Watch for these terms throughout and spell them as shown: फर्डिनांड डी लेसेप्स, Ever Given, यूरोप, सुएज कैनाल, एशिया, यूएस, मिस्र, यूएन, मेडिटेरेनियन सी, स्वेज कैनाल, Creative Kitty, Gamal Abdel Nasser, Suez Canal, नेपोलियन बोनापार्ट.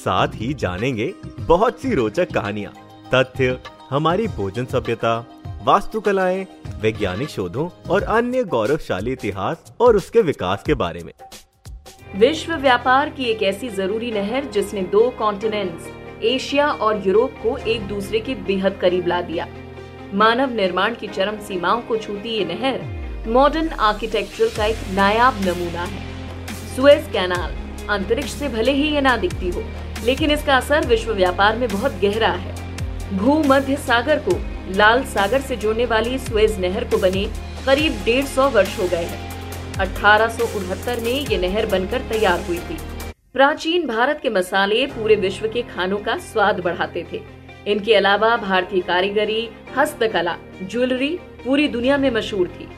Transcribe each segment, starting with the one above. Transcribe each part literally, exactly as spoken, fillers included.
साथ ही जानेंगे बहुत सी रोचक कहानियां, तथ्य, हमारी भोजन सभ्यता, वास्तुकलाएं, वैज्ञानिक शोधों और अन्य गौरवशाली इतिहास और उसके विकास के बारे में। विश्व व्यापार की एक ऐसी जरूरी नहर जिसने दो कॉन्टिनेंट्स, एशिया और यूरोप को एक दूसरे के बेहद करीब ला दिया। मानव निर्माण की चरम सीमाओं को छूती ये नहर मॉडर्न आर्किटेक्चर का एक नायाब नमूना है। सुएज कैनाल अंतरिक्ष से भले ही ये ना दिखती हो, लेकिन इसका असर विश्व व्यापार में बहुत गहरा है। भूमध्य सागर को लाल सागर से जोड़ने वाली सुएज नहर को बने करीब डेढ़ सौ वर्ष हो गए हैं। अठारह सौ उनहत्तर में ये नहर बनकर तैयार हुई थी। प्राचीन भारत के मसाले पूरे विश्व के खानों का स्वाद बढ़ाते थे। इनके अलावा भारतीय कारीगरी, हस्तकला, ज्वेलरी पूरी दुनिया में मशहूर थी,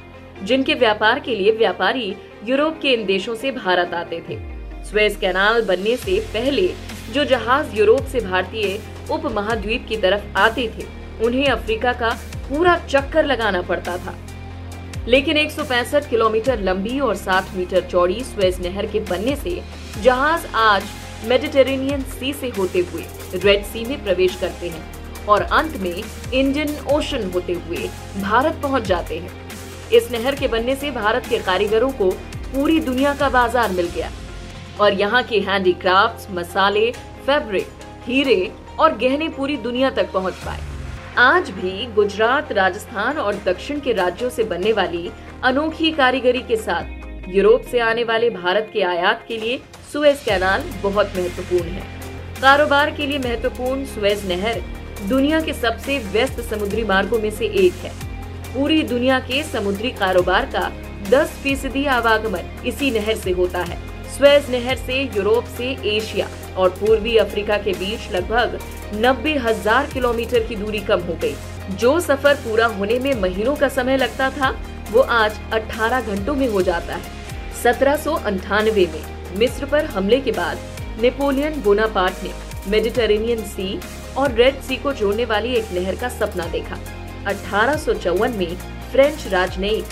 जिनके व्यापार के लिए व्यापारी यूरोप के इन देशों से भारत आते थे। स्वेज कैनाल बनने से पहले जो जहाज यूरोप से भारतीय उपमहाद्वीप की तरफ आते थे, उन्हें अफ्रीका का पूरा चक्कर लगाना पड़ता था। लेकिन एक सौ पैंसठ किलोमीटर लंबी और साठ मीटर चौड़ी स्वेज नहर के बनने से जहाज आज मेडिटेरेनियन सी से होते हुए रेड सी में प्रवेश करते हैं और अंत में इंडियन ओशन होते हुए भारत पहुंच जाते हैं। इस नहर के बनने से भारत के कारीगरों को पूरी दुनिया का बाजार मिल गया और यहाँ के हैंडीक्राफ्ट्स, मसाले, फैब्रिक, हीरे और गहने पूरी दुनिया तक पहुँच पाए। आज भी गुजरात, राजस्थान और दक्षिण के राज्यों से बनने वाली अनोखी कारीगरी के साथ यूरोप से आने वाले भारत के आयात के लिए सुएज कैनाल बहुत महत्वपूर्ण है। कारोबार के लिए महत्वपूर्ण सुएज नहर दुनिया के सबसे व्यस्त समुद्री मार्गों में से एक है। पूरी दुनिया के समुद्री कारोबार का दस फीसदी आवागमन इसी नहर से होता है। स्वेज नहर से यूरोप से एशिया और पूर्वी अफ्रीका के बीच लगभग नब्बे हजार किलोमीटर की दूरी कम हो गई। जो सफर पूरा होने में महीनों का समय लगता था, वो आज अठारह घंटों में हो जाता है। सत्रह सौ अंठानवे में मिस्र पर हमले के बाद नेपोलियन बोनापार्ट ने मेडिटेरेनियन सी और रेड सी को जोड़ने वाली एक नहर का सपना देखा। अठारह सौ चौवन में फ्रेंच राजनयिक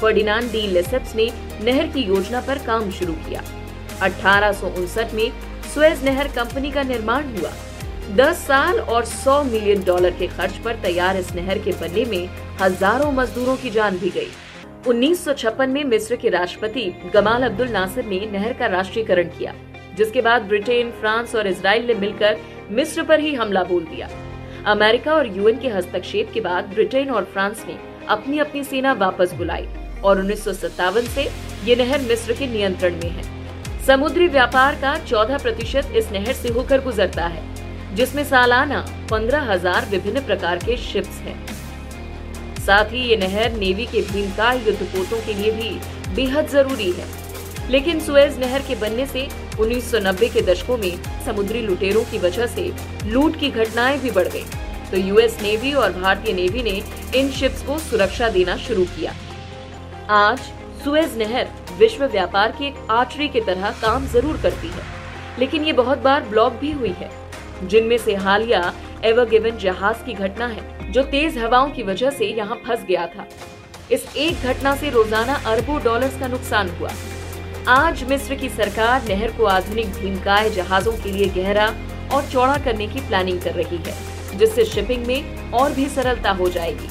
फर्डिनांड डी लेसेप्स ने नहर की योजना पर काम शुरू किया। अठारह सौ उनसठ में स्वेज नहर कंपनी का निर्माण हुआ। दस साल और सौ मिलियन डॉलर के खर्च पर तैयार इस नहर के बनने में हजारों मजदूरों की जान भी गई। उन्नीस सौ छप्पन में मिस्र के राष्ट्रपति गमाल अब्दुल नासिर ने नहर का राष्ट्रीयकरण किया, जिसके बाद ब्रिटेन, फ्रांस और इसराइल ने मिलकर मिस्र पर ही हमला बोल दिया। अमेरिका और यूएन के हस्तक्षेप के बाद ब्रिटेन और फ्रांस ने अपनी अपनी सेना वापस बुलाई और उन्नीस सौ सत्तावन से ये नहर मिस्र के नियंत्रण में है। समुद्री व्यापार का चौदह प्रतिशत इस नहर से होकर गुजरता है, जिसमें सालाना पंद्रह हजार विभिन्न प्रकार के शिप्स हैं। साथ ही ये नहर नेवी के भीमकाय युद्धपोतों के लिए भी बेहद जरूरी है। लेकिन सुएज नहर के बनने से उन्नीस सौ नब्बे के दशकों में समुद्री लुटेरों की वजह से लूट की घटनाएं भी बढ़ गई, तो यूएस नेवी और भारतीय नेवी ने इन शिप्स को सुरक्षा देना शुरू किया। आज सुएज नहर विश्व व्यापार की एक आर्टरी की तरह काम जरूर करती है, लेकिन ये बहुत बार ब्लॉक भी हुई है, जिनमें से हालिया एवर गिवन जहाज की घटना है, जो तेज हवाओं की वजह से यहाँ फंस गया था। इस एक घटना से रोजाना अरबों डॉलर्स का नुकसान हुआ। आज मिस्र की सरकार नहर को आधुनिक भीमकाय जहाजों के लिए गहरा और चौड़ा करने की प्लानिंग कर रही है, जिससे शिपिंग में और भी सरलता हो जाएगी।